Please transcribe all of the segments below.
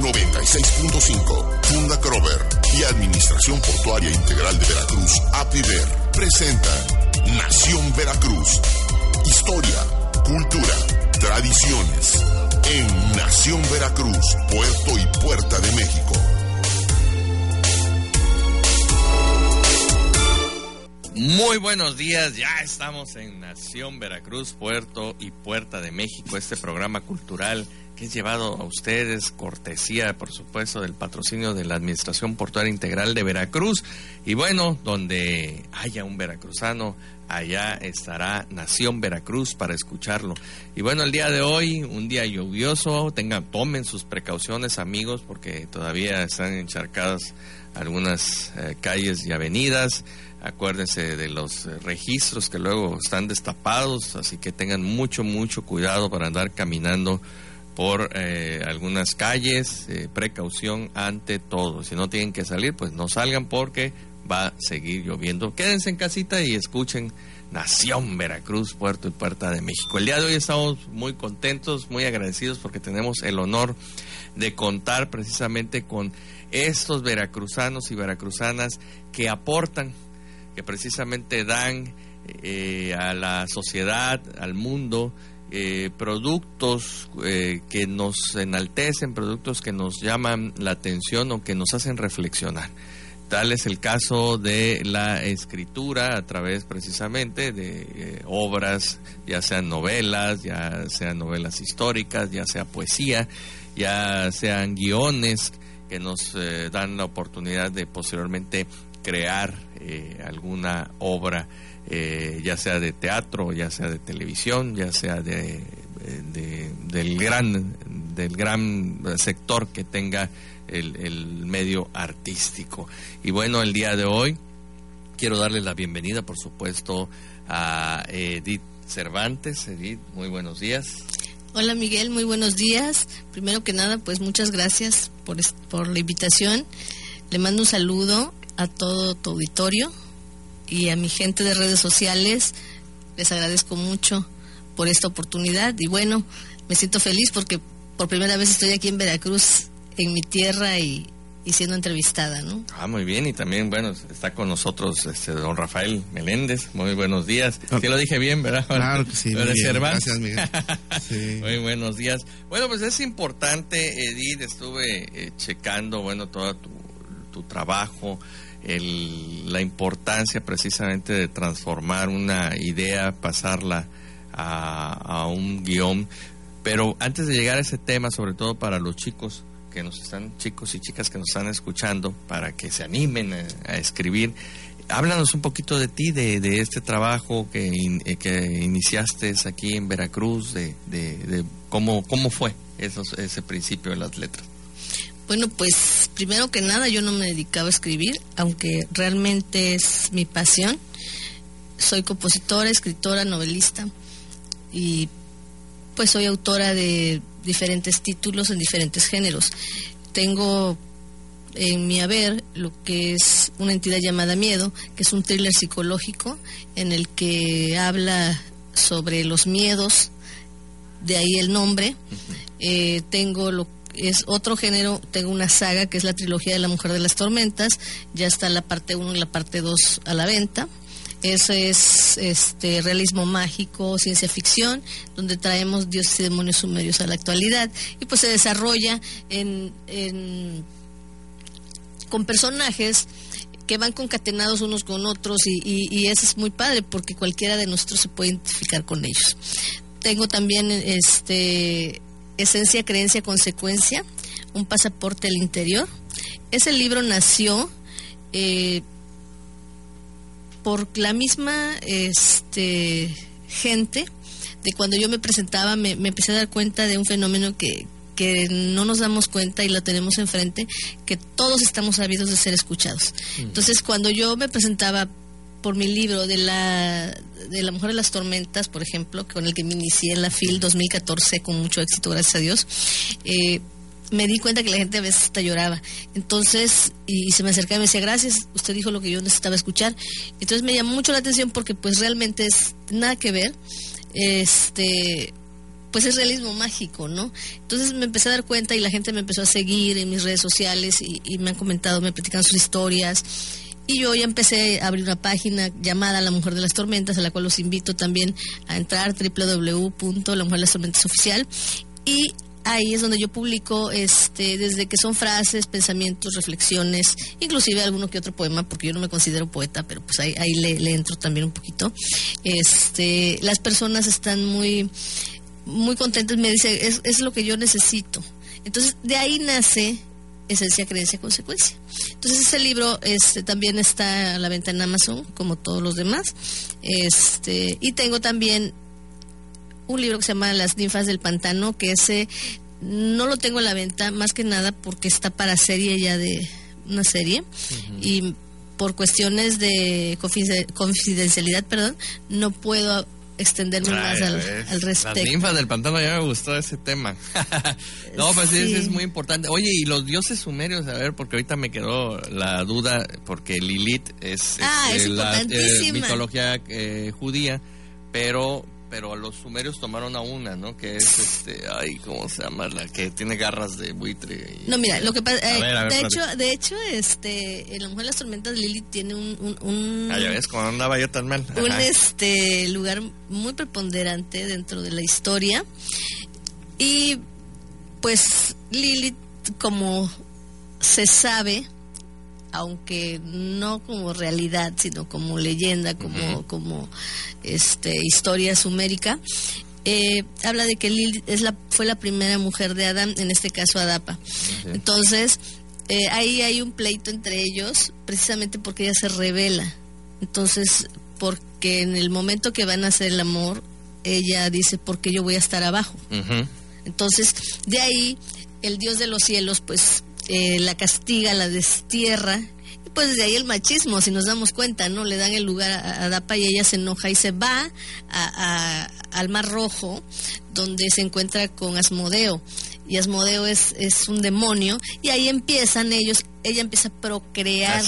Mega 96.5, Funda Crover y Administración Portuaria Integral de Veracruz, APIVER, presenta Nación Veracruz. Historia, cultura, tradiciones. En Nación Veracruz, Puerto y Puerta de México. Muy buenos días, ya estamos en Nación Veracruz, Puerto y Puerta de México, este programa cultural que es llevado a ustedes, cortesía, por supuesto, del patrocinio de la Administración Portuaria Integral de Veracruz. Y bueno, donde haya un veracruzano, allá estará Nación Veracruz para escucharlo. Y bueno, el día de hoy, un día lluvioso, tomen sus precauciones, amigos, porque todavía están encharcadas algunas calles y avenidas. Acuérdense de los registros que luego están destapados, así que tengan mucho, mucho cuidado para andar caminando por algunas calles, precaución ante todo. Si no tienen que salir, pues no salgan porque va a seguir lloviendo. Quédense en casita y escuchen Nación Veracruz, Puerto y Puerta de México. El día de hoy estamos muy contentos, muy agradecidos porque tenemos el honor de contar precisamente con estos veracruzanos y veracruzanas que aportan, que precisamente dan a la sociedad, al mundo, productos que nos enaltecen, productos que nos llaman la atención o que nos hacen reflexionar. Tal es el caso de la escritura a través precisamente de obras, ya sean novelas históricas, ya sea poesía, ya sean guiones que nos dan la oportunidad de posteriormente crear alguna obra. Ya sea de teatro, ya sea de televisión, ya sea del gran sector que tenga el medio artístico. Y bueno, el día de hoy quiero darles la bienvenida, por supuesto, a Edith Cervantes. Edith, muy buenos días. Hola Miguel, muy buenos días. Primero que nada, pues muchas gracias por la invitación. Le mando un saludo a todo tu auditorio. Y a mi gente de redes sociales, les agradezco mucho por esta oportunidad. Y bueno, me siento feliz porque por primera vez estoy aquí en Veracruz, en mi tierra, y siendo entrevistada, ¿no? Ah, muy bien. Y también, bueno, está con nosotros don Rafael Meléndez. Muy buenos días. Okay. Sí lo dije bien, ¿verdad? Claro que sí. Gracias, Miguel. Sí. Muy buenos días. Bueno, pues es importante, Edith, estuve checando, bueno, todo tu trabajo, la importancia precisamente de transformar una idea, pasarla a un guión. Pero antes de llegar a ese tema, sobre todo para los chicos que nos están, chicos y chicas que nos están escuchando, para que se animen a escribir, háblanos un poquito de ti, de este trabajo que iniciaste aquí en Veracruz, de cómo fue ese principio de las letras. Bueno, pues primero que nada yo no me dedicaba a escribir, aunque realmente es mi pasión. Soy compositora, escritora, novelista y pues soy autora de diferentes títulos en diferentes géneros. Tengo en mi haber lo que es una entidad llamada Miedo, que es un thriller psicológico en el que habla sobre los miedos, de ahí el nombre. Tengo lo que es otro género, tengo una saga que es la trilogía de La Mujer de las Tormentas, ya está la parte 1 y la parte 2 a la venta. Eso es realismo mágico, ciencia ficción, donde traemos dioses y demonios sumerios a la actualidad, y pues se desarrolla con personajes que van concatenados unos con otros, y eso es muy padre porque cualquiera de nosotros se puede identificar con ellos. Tengo también Esencia, creencia, consecuencia, un pasaporte al interior. Ese libro nació por la misma gente, de cuando yo me presentaba, me empecé a dar cuenta de un fenómeno que no nos damos cuenta y lo tenemos enfrente, que todos estamos ávidos de ser escuchados. Entonces, cuando yo me presentaba por mi libro de la Mujer de las Tormentas, por ejemplo, con el que me inicié en la FIL 2014 con mucho éxito, gracias a Dios, me di cuenta que la gente a veces hasta lloraba. Entonces, y se me acercaba y me decía, gracias, usted dijo lo que yo necesitaba escuchar. Entonces me llamó mucho la atención porque pues realmente es nada que ver, pues es realismo mágico, ¿no? Entonces me empecé a dar cuenta y la gente me empezó a seguir en mis redes sociales y me han comentado, me platican sus historias. Y yo ya empecé a abrir una página llamada La Mujer de las Tormentas, a la cual los invito también a entrar, www.lamujerdelastormentasoficial. Y ahí es donde yo publico, desde que son frases, pensamientos, reflexiones, inclusive alguno que otro poema, porque yo no me considero poeta, pero pues ahí le entro también un poquito. Las personas están muy, muy contentas, me dicen, es lo que yo necesito. Entonces, de ahí nace Esencia, creencia, consecuencia. Entonces ese libro también está a la venta en Amazon, como todos los demás. Y tengo también un libro que se llama Las ninfas del pantano, que ese no lo tengo a la venta, más que nada porque está para serie ya de una serie. Uh-huh. Y por cuestiones de confidencialidad, no puedo extenderme más al respecto. Las ninfas del pantano, ya me gustó ese tema. No, pues sí, es muy importante. Oye, y los dioses sumerios, a ver, porque ahorita me quedó la duda, porque Lilith es la mitología judía, pero los sumerios tomaron a una, ¿no? Que es, ¿cómo se llama? La que tiene garras de buitre. No, mira, lo que pasa, de hecho, en La Mujer de las Tormentas, Lilith tiene un ya ves, cuando andaba yo tan mal. Un lugar muy preponderante dentro de la historia. Y, pues, Lilith, como se sabe, aunque no como realidad, sino como leyenda, como, uh-huh, como historia sumérica, habla de que Lilith fue la primera mujer de Adán, en este caso Adapa. Uh-huh. Entonces, ahí hay un pleito entre ellos, precisamente porque ella se rebela. Entonces, porque en el momento que van a hacer el amor, ella dice, ¿por qué yo voy a estar abajo? Uh-huh. Entonces, de ahí, el Dios de los cielos, pues, la castiga, la destierra, y pues desde ahí el machismo, si nos damos cuenta, ¿no? Le dan el lugar a Adapa y ella se enoja y se va al Mar Rojo, donde se encuentra con Asmodeo, y Asmodeo es un demonio, y ahí ella empieza a procrear.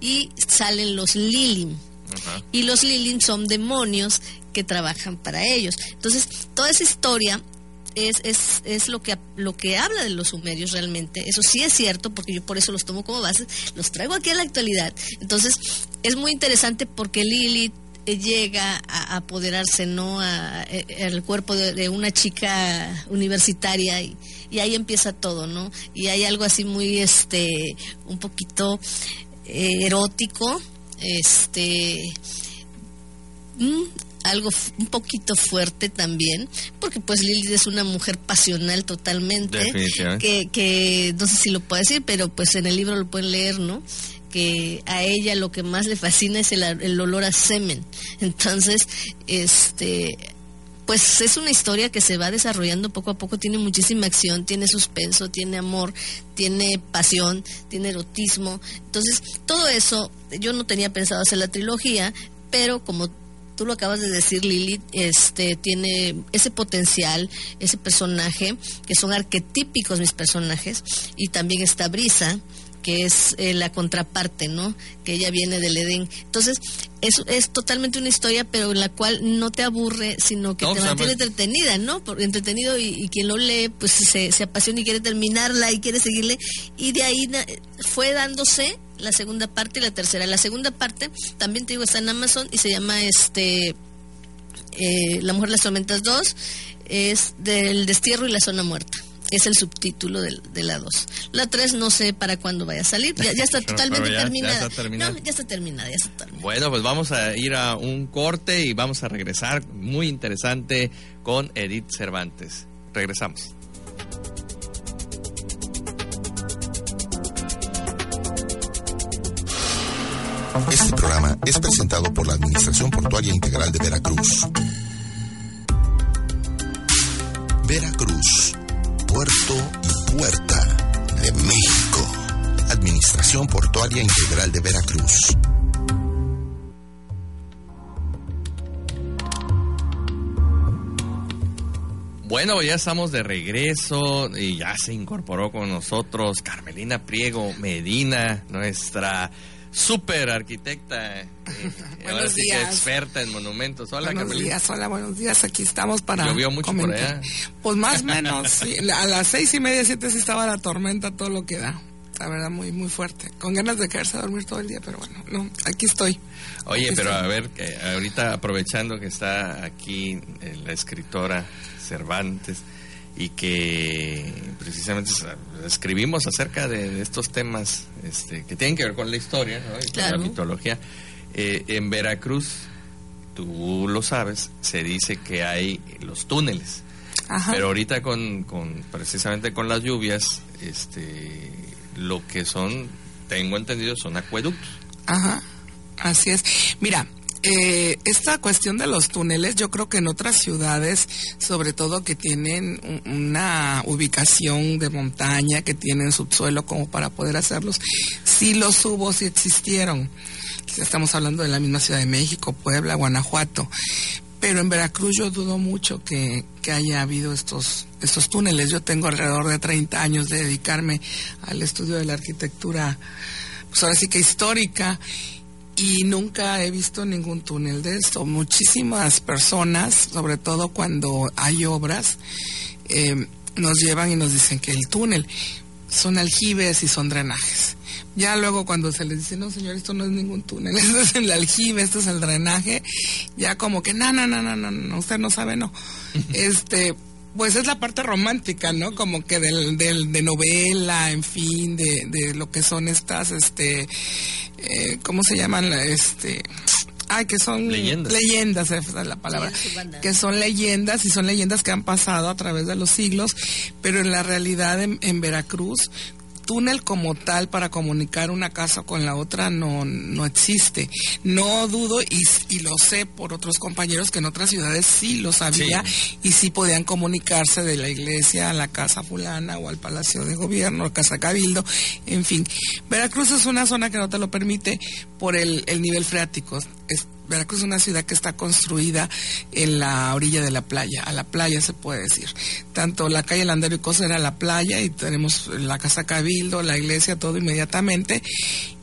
Y salen los Lilin. Uh-huh. Y los Lilin son demonios que trabajan para ellos. Entonces, toda esa historia es lo que habla de los sumerios realmente. Eso sí es cierto, porque yo por eso los tomo como base, los traigo aquí a la actualidad. Entonces, es muy interesante porque Lilith llega a apoderarse, ¿no?, al cuerpo de una chica universitaria, y ahí empieza todo, ¿no? Y hay algo así muy, un poquito erótico, algo un poquito fuerte también, porque pues Lilith es una mujer pasional totalmente. Definitivamente. Que no sé si lo puedo decir, pero pues en el libro lo pueden leer, ¿no? Que a ella lo que más le fascina es el olor a semen. Entonces, pues es una historia que se va desarrollando poco a poco, tiene muchísima acción, tiene suspenso, tiene amor, tiene pasión, tiene erotismo. Entonces, todo eso, yo no tenía pensado hacer la trilogía, pero como tú lo acabas de decir, Lilith, tiene ese potencial, ese personaje, que son arquetípicos mis personajes, y también está Brisa, que es la contraparte, ¿no?, que ella viene del Edén. Entonces, es totalmente una historia, pero en la cual no te aburre, sino que te mantiene entretenida, ¿no? Entretenido, y quien lo lee, pues se apasiona y quiere terminarla, y quiere seguirle, y de ahí fue dándose la segunda parte y la tercera. La segunda parte, también te digo, está en Amazon y se llama La Mujer de las Tormentas 2, es del destierro y la zona muerta. Es el subtítulo de la 2. La 3 no sé para cuándo vaya a salir. Ya está totalmente terminada. Ya está terminada. Bueno, pues vamos a ir a un corte y vamos a regresar. Muy interesante con Edith Cervantes. Regresamos. Este programa es presentado por la Administración Portuaria Integral de Veracruz. Veracruz, puerto y puerta de México. Administración Portuaria Integral de Veracruz. Bueno, ya estamos de regreso y ya se incorporó con nosotros Carmelina Priego Medina, nuestra súper arquitecta, ahora sí que experta en monumentos. Hola, buenos Carmelina. Días, hola, buenos días. Aquí estamos para ¿llovió mucho comentar. Por allá? Pues más o menos, sí, a las 6:30, 7 sí estaba la tormenta, todo lo que da. La verdad, muy, muy fuerte. Con ganas de quedarse a dormir todo el día, pero bueno, no, aquí estoy. Oye, aquí pero estoy. A ver, que ahorita aprovechando que está aquí la escritora Cervantes y que precisamente escribimos acerca de estos temas que tienen que ver con la historia, ¿no? Y claro, con la mitología. En Veracruz, tú lo sabes, se dice que hay los túneles. Ajá. Pero ahorita con precisamente con las lluvias, lo que son, tengo entendido, son acueductos. Ajá, así es. Mira, esta cuestión de los túneles, yo creo que en otras ciudades, sobre todo que tienen una ubicación de montaña, que tienen subsuelo como para poder hacerlos, sí los hubo, sí existieron. Quizás estamos hablando de la misma Ciudad de México, Puebla, Guanajuato. Pero en Veracruz yo dudo mucho que haya habido estos túneles. Yo tengo alrededor de 30 años de dedicarme al estudio de la arquitectura, pues ahora sí que histórica, y nunca he visto ningún túnel de esto. Muchísimas personas, sobre todo cuando hay obras, nos llevan y nos dicen que el túnel son aljibes y son drenajes. Ya luego cuando se les dice, no señor, esto no es ningún túnel, esto es el aljibe, esto es el drenaje, ya como que no, usted no sabe, no. Pues es la parte romántica, ¿no? Como que de novela, en fin, de lo que son estas, ¿cómo se llaman? Ay, que son leyendas, esa es la palabra, que son leyendas, y son leyendas que han pasado a través de los siglos, pero en la realidad en Veracruz, túnel como tal para comunicar una casa con la otra no existe. No dudo, y lo sé por otros compañeros, que en otras ciudades sí lo sabía, sí, y sí podían comunicarse de la iglesia a la casa fulana o al palacio de gobierno, a casa cabildo, en fin. Veracruz es una zona que no te lo permite por el nivel freático. Veracruz es una ciudad que está construida en la orilla de la playa, a la playa se puede decir. Tanto la calle Landero y Cosa era la playa, y tenemos la Casa Cabildo, la iglesia, todo inmediatamente.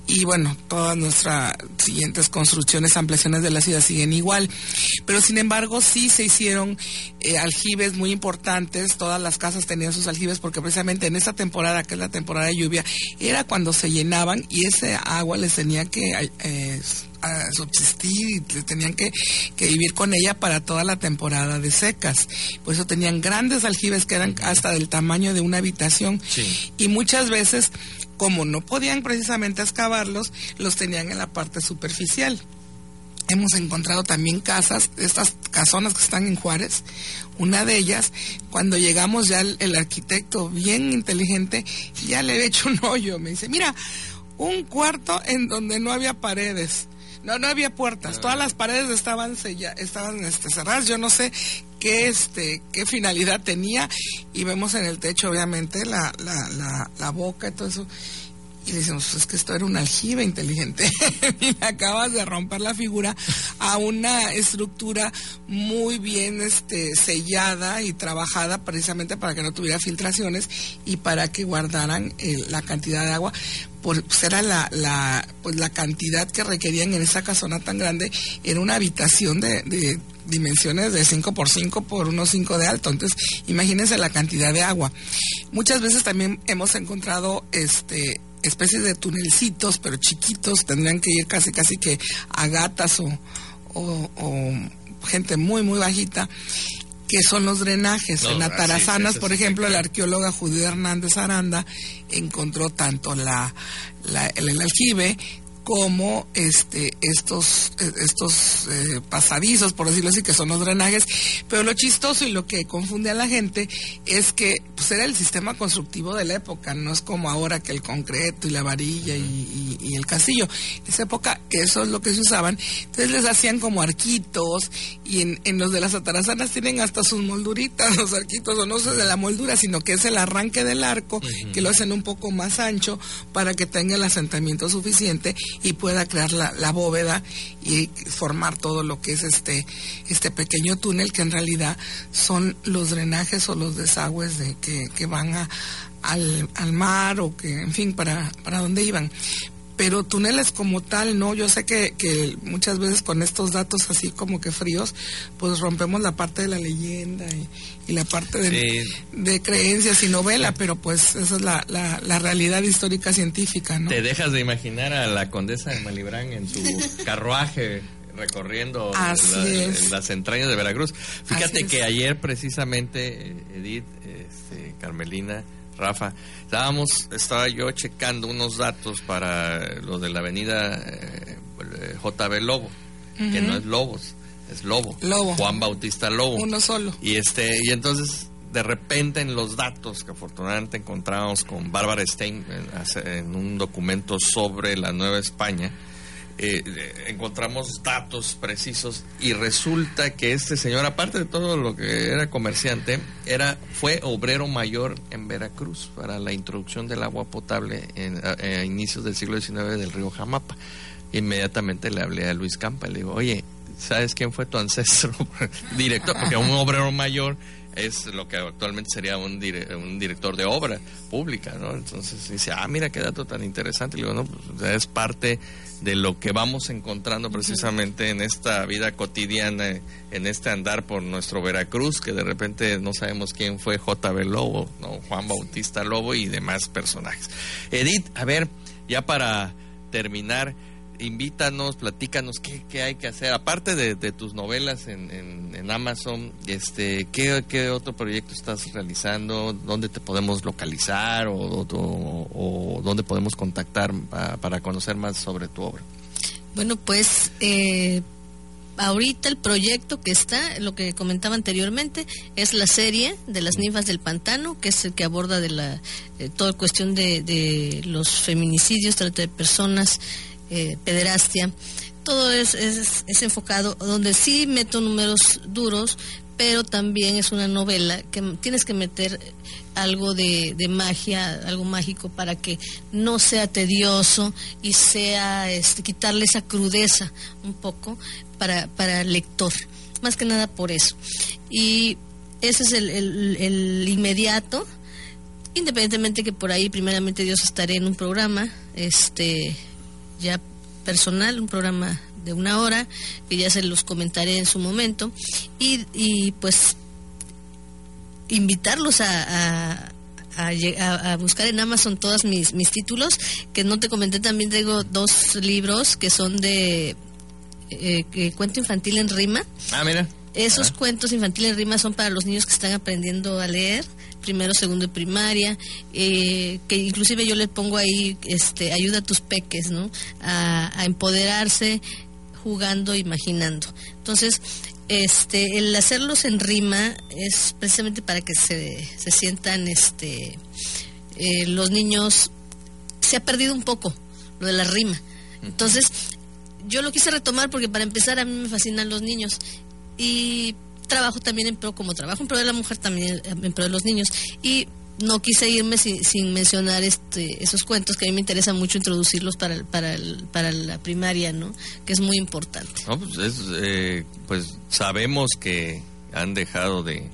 Y bueno, todas nuestras siguientes construcciones, ampliaciones de la ciudad siguen igual. Pero sin embargo, sí se hicieron aljibes muy importantes. Todas las casas tenían sus aljibes, porque precisamente en esta temporada, que es la temporada de lluvia, era cuando se llenaban y ese agua les tenía que subsistir, y les tenían que vivir con ella para toda la temporada de secas. Por eso tenían grandes aljibes que eran hasta del tamaño de una habitación. Sí. Y muchas veces, como no podían precisamente excavarlos, los tenían en la parte superficial. Hemos encontrado también casas, estas casonas que están en Juárez. Una de ellas, cuando llegamos ya el arquitecto, bien inteligente, ya le había hecho un hoyo. Me dice, mira, un cuarto en donde no había paredes. No había puertas, todas las paredes estaban cerradas, yo no sé qué finalidad tenía, y vemos en el techo obviamente la boca y todo eso, y decimos, es que esto era un aljibe inteligente, y le acabas de romper la figura a una estructura muy bien sellada y trabajada precisamente para que no tuviera filtraciones y para que guardaran la cantidad de agua. Pues era la cantidad que requerían en esa casona tan grande. Era una habitación de dimensiones de 5x5x1.5 de alto. Entonces, imagínense la cantidad de agua. Muchas veces también hemos encontrado especies de tunelcitos, pero chiquitos. Tendrían que ir casi que a gatas o gente muy, muy bajita, que son los drenajes. En Atarazanas, por ejemplo, la arqueóloga Judith Hernández Aranda encontró tanto el aljibe como estos pasadizos, por decirlo así, que son los drenajes. Pero lo chistoso y lo que confunde a la gente es que pues era el sistema constructivo de la época, no es como ahora que el concreto y la varilla y el castillo. En esa época eso es lo que se usaban, entonces les hacían como arquitos, y en los de las Atarazanas tienen hasta sus molduritas, los arquitos, o no es de la moldura, sino que es el arranque del arco, que lo hacen un poco más ancho para que tenga el asentamiento suficiente y pueda crear la bóveda y formar todo lo que es este pequeño túnel, que en realidad son los drenajes o los desagües que van al mar, o que, en fin, para dónde iban. pero túneles como tal, no. Yo sé que muchas veces con estos datos así como que fríos, pues rompemos la parte de la leyenda y la parte de creencias y novela, pero pues esa es la realidad histórica científica, ¿no? Te dejas de imaginar a la condesa de Malibrán en su carruaje recorriendo las entrañas de Veracruz. Fíjate que ayer precisamente, Edith, Carmelina, Rafa, estaba yo checando unos datos para lo de la avenida JB Lobo, uh-huh, que no es Lobos, es Lobo, Juan Bautista Lobo. Uno solo. Y entonces, de repente, en los datos que afortunadamente encontramos con Bárbara Stein en un documento sobre la Nueva España, encontramos datos precisos y resulta que este señor, aparte de todo lo que era comerciante, fue obrero mayor en Veracruz para la introducción del agua potable a inicios del siglo XIX del río Jamapa. Inmediatamente le hablé a Luis Campa, le digo, oye, ¿sabes quién fue tu ancestro directo? Porque un obrero mayor es lo que actualmente sería un director de obra pública, ¿no? Entonces dice, mira qué dato tan interesante. Le digo, no, pues es parte de lo que vamos encontrando precisamente en esta vida cotidiana, en este andar por nuestro Veracruz, que de repente no sabemos quién fue J.B. Lobo, ¿no? Juan Bautista Lobo y demás personajes. Edith, a ver, ya para terminar, invítanos, platícanos qué hay que hacer, aparte de tus novelas en Amazon, ¿qué otro proyecto estás realizando? ¿Dónde te podemos localizar o dónde podemos contactar para conocer más sobre tu obra? Bueno, pues ahorita el proyecto que está, lo que comentaba anteriormente, es la serie de Las Ninfas del Pantano, que es el que aborda de la toda cuestión de los feminicidios, trata de personas, pederastia, todo es enfocado, donde sí meto números duros, pero también es una novela que tienes que meter algo de magia, algo mágico, para que no sea tedioso y sea quitarle esa crudeza un poco para el lector, más que nada por eso. Y ese es el inmediato, independientemente que por ahí primeramente Dios estaré en un programa ya personal, un programa de 1 hora, que ya se los comentaré en su momento, y pues invitarlos a buscar en Amazon todos mis títulos, que no te comenté, también tengo 2 libros que son de cuento infantil en rima. Mira. Esos cuentos infantiles en rima son para los niños que están aprendiendo a leer, primero, segundo y primaria, que inclusive yo les pongo ahí, ayuda a tus peques, ¿no? A empoderarse jugando, imaginando. Entonces, el hacerlos en rima es precisamente para que se sientan, los niños, se ha perdido un poco lo de la rima. Entonces, yo lo quise retomar porque para empezar a mí me fascinan los niños y trabajo también trabajo en pro de la mujer, también en pro de los niños, y no quise irme sin mencionar esos cuentos que a mí me interesa mucho introducirlos para la primaria, ¿no? Que es muy importante. No, pues pues sabemos que han dejado de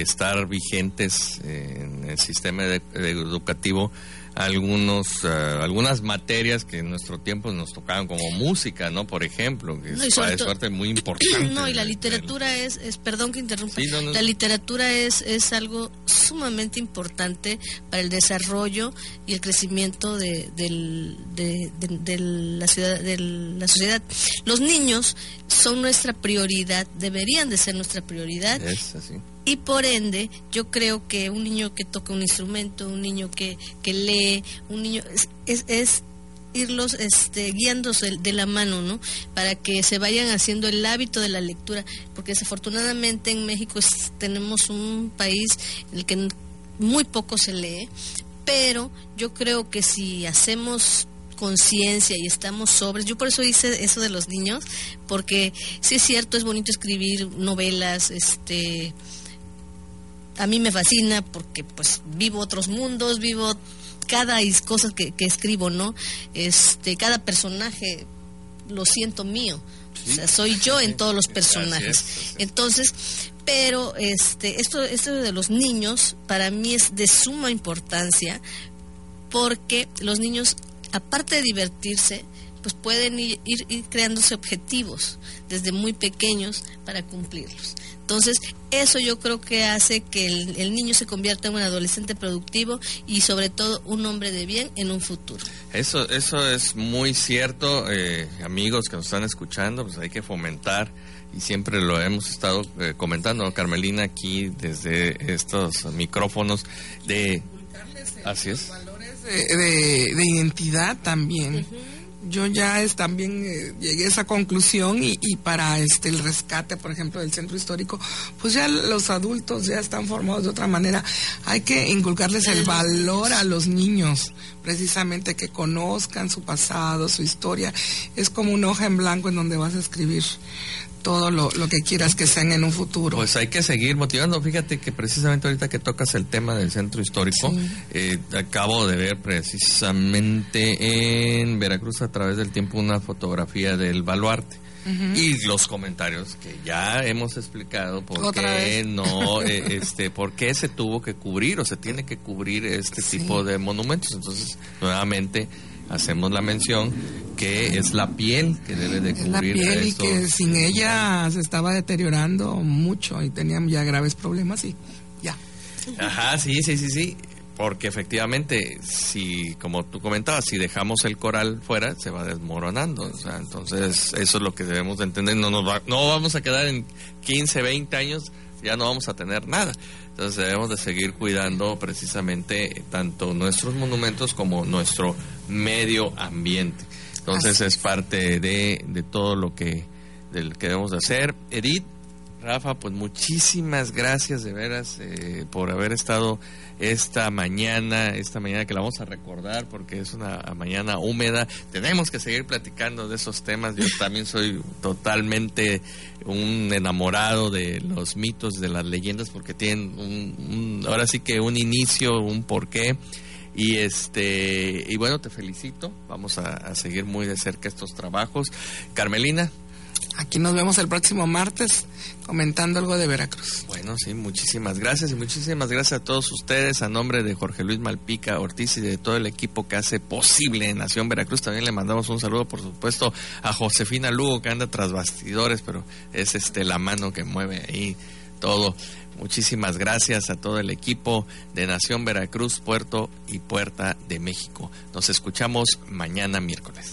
estar vigentes en el sistema educativo algunas materias que en nuestro tiempo nos tocaban, como música, ¿no? Por ejemplo, que es parte muy importante. No, y la literatura es perdón que interrumpa, sí, no. La literatura es algo sumamente importante para el desarrollo y el crecimiento de la ciudad, de la sociedad. Los niños son nuestra prioridad, deberían de ser nuestra prioridad. Es así. Y por ende, yo creo que un niño que toca un instrumento, un niño que lee, un niño es irlos guiándose de la mano, ¿no? Para que se vayan haciendo el hábito de la lectura, porque desafortunadamente en México tenemos un país en el que muy poco se lee, pero yo creo que si hacemos conciencia y estamos sobres, yo por eso hice eso de los niños, porque sí es cierto, es bonito escribir novelas, a mí me fascina porque pues vivo otros mundos, vivo cada cosa que escribo, ¿no? Cada personaje lo siento mío, sí. O sea, soy yo en todos los personajes. Así es. Entonces, pero esto de los niños para mí es de suma importancia, porque los niños aparte de divertirse, pues pueden ir creándose objetivos desde muy pequeños para cumplirlos. Entonces, eso yo creo que hace que el niño se convierta en un adolescente productivo y sobre todo un hombre de bien en un futuro. Eso es muy cierto, amigos que nos están escuchando, pues hay que fomentar, y siempre lo hemos estado comentando, Carmelina, aquí desde estos micrófonos, de... Así es. Valores de identidad también. Uh-huh. Yo ya también llegué a esa conclusión y para el rescate, por ejemplo, del centro histórico, pues ya los adultos ya están formados de otra manera. Hay que inculcarles el valor a los niños, precisamente que conozcan su pasado, su historia. Es como una hoja en blanco en donde vas a escribir todo lo que quieras que sean en un futuro. Pues hay que seguir motivando. Fíjate que precisamente ahorita que tocas el tema del centro histórico, sí, acabo de ver precisamente en Veracruz a través del tiempo una fotografía del baluarte. Uh-huh. Y los comentarios que ya hemos explicado por qué no, por qué se tuvo que cubrir o se tiene que cubrir sí, tipo de monumentos. Entonces, nuevamente hacemos la mención que es la piel que debe de cubrir. La piel, y que sin ella se estaba deteriorando mucho y tenían ya graves problemas y ya. Ajá, sí. Porque efectivamente, si como tú comentabas, si dejamos el coral fuera, se va desmoronando. O sea, entonces, eso es lo que debemos de entender. No vamos a quedar en 15, 20 años, ya no vamos a tener nada. Entonces, debemos de seguir cuidando precisamente tanto nuestros monumentos como nuestro medio ambiente. Entonces, es parte de todo lo que debemos de hacer. Edith, Rafa, pues muchísimas gracias de veras por haber estado esta mañana que la vamos a recordar porque es una mañana húmeda. Tenemos que seguir platicando de esos temas. Yo también soy totalmente un enamorado de los mitos, de las leyendas, porque tienen ahora sí que un inicio, un porqué. Y y bueno, te felicito. Vamos a seguir muy de cerca estos trabajos. Carmelina, aquí nos vemos el próximo martes comentando algo de Veracruz. Bueno, sí, muchísimas gracias, y muchísimas gracias a todos ustedes. A nombre de Jorge Luis Malpica Ortiz y de todo el equipo que hace posible Nación Veracruz, también le mandamos un saludo, por supuesto, a Josefina Lugo, que anda tras bastidores, pero es la mano que mueve ahí todo. Muchísimas gracias a todo el equipo de Nación Veracruz, Puerto y Puerta de México. Nos escuchamos mañana miércoles.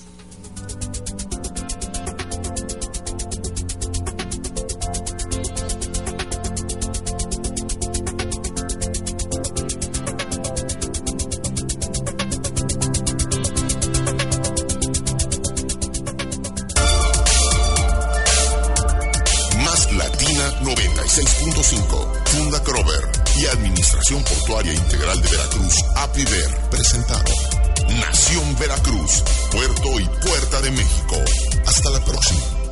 Portuaria Integral de Veracruz, APIVER, presentaron Nación Veracruz, Puerto y Puerta de México. Hasta la próxima.